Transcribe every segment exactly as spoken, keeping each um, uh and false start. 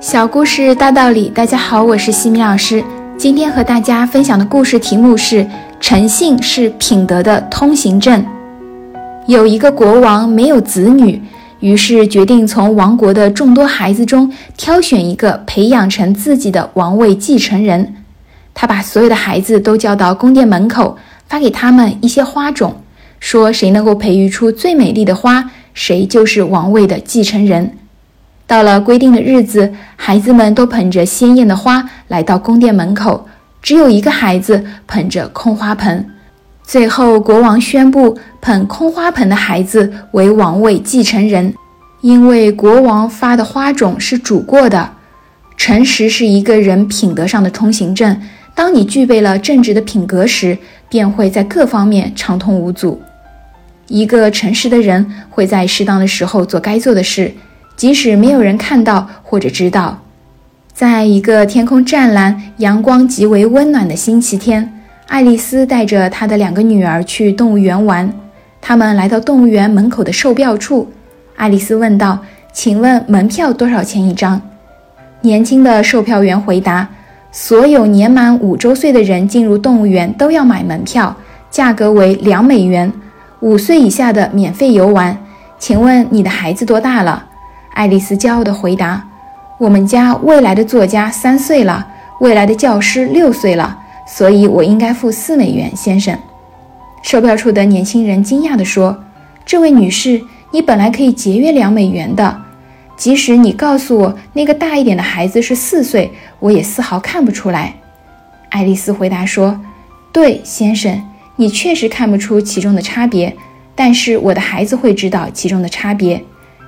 小故事大道理，大家好，我是XIMIKT老师。今天和大家分享的故事题目是诚信是品德的通行证。有一个国王没有子女，于是决定从王国的众多孩子中挑选一个培养成自己的王位继承人。他把所有的孩子都叫到宫殿门口，发给他们一些花种，说谁能够培育出最美丽的花，谁就是王位的继承人。到了规定的日子，孩子们都捧着鲜艳的花来到宫殿门口，只有一个孩子捧着空花盆。最后国王宣布，捧空花盆的孩子为王位继承人，因为国王发的花种是煮过的。诚实是一个人品德上的通行证，当你具备了正直的品格时，便会在各方面畅通无阻。一个诚实的人会在适当的时候做该做的事，即使没有人看到或者知道。在一个天空湛蓝、阳光极为温暖的星期天，爱丽丝带着她的两个女儿去动物园玩。她们来到动物园门口的售票处，爱丽丝问道：“请问门票多少钱一张？”年轻的售票员回答：“所有年满五周岁的人进入动物园都要买门票，价格为两美元。五岁以下的免费游玩。请问你的孩子多大了？”爱丽丝骄傲地回答：“我们家未来的作家三岁了，未来的教师六岁了，所以我应该付四美元，先生。”售票处的年轻人惊讶地说：“这位女士，你本来可以节约两美元的。即使你告诉我那个大一点的孩子是四岁，我也丝毫看不出来。”爱丽丝回答说：“对，先生，你确实看不出其中的差别，但是我的孩子会知道其中的差别。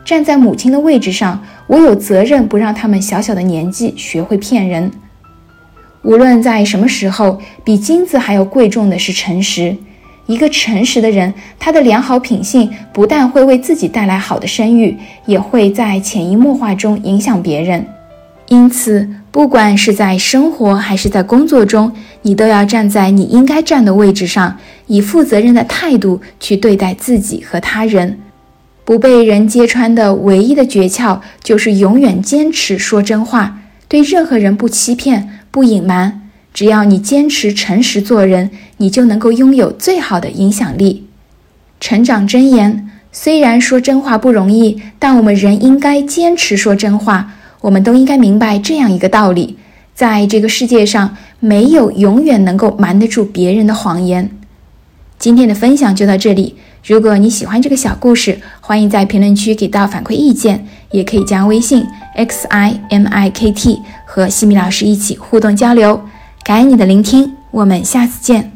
站在母亲的位置上，我有责任不让他们小小的年纪学会骗人。”无论在什么时候，比金子还要贵重的是诚实。一个诚实的人，他的良好品性不但会为自己带来好的声誉，也会在潜移默化中影响别人。因此，不管是在生活还是在工作中，你都要站在你应该站的位置上，以负责任的态度去对待自己和他人。不被人揭穿的唯一的诀窍，就是永远坚持说真话，对任何人不欺骗、不隐瞒。只要你坚持诚实做人，你就能够拥有最好的影响力。成长箴言：虽然说真话不容易，但我们人应该坚持说真话。我们都应该明白这样一个道理：在这个世界上，没有永远能够瞒得住别人的谎言。今天的分享就到这里。如果你喜欢这个小故事，欢迎在评论区给到反馈意见，也可以加微信 X I M I K T 和XIMIKT老师一起互动交流。感恩你的聆听，我们下次见。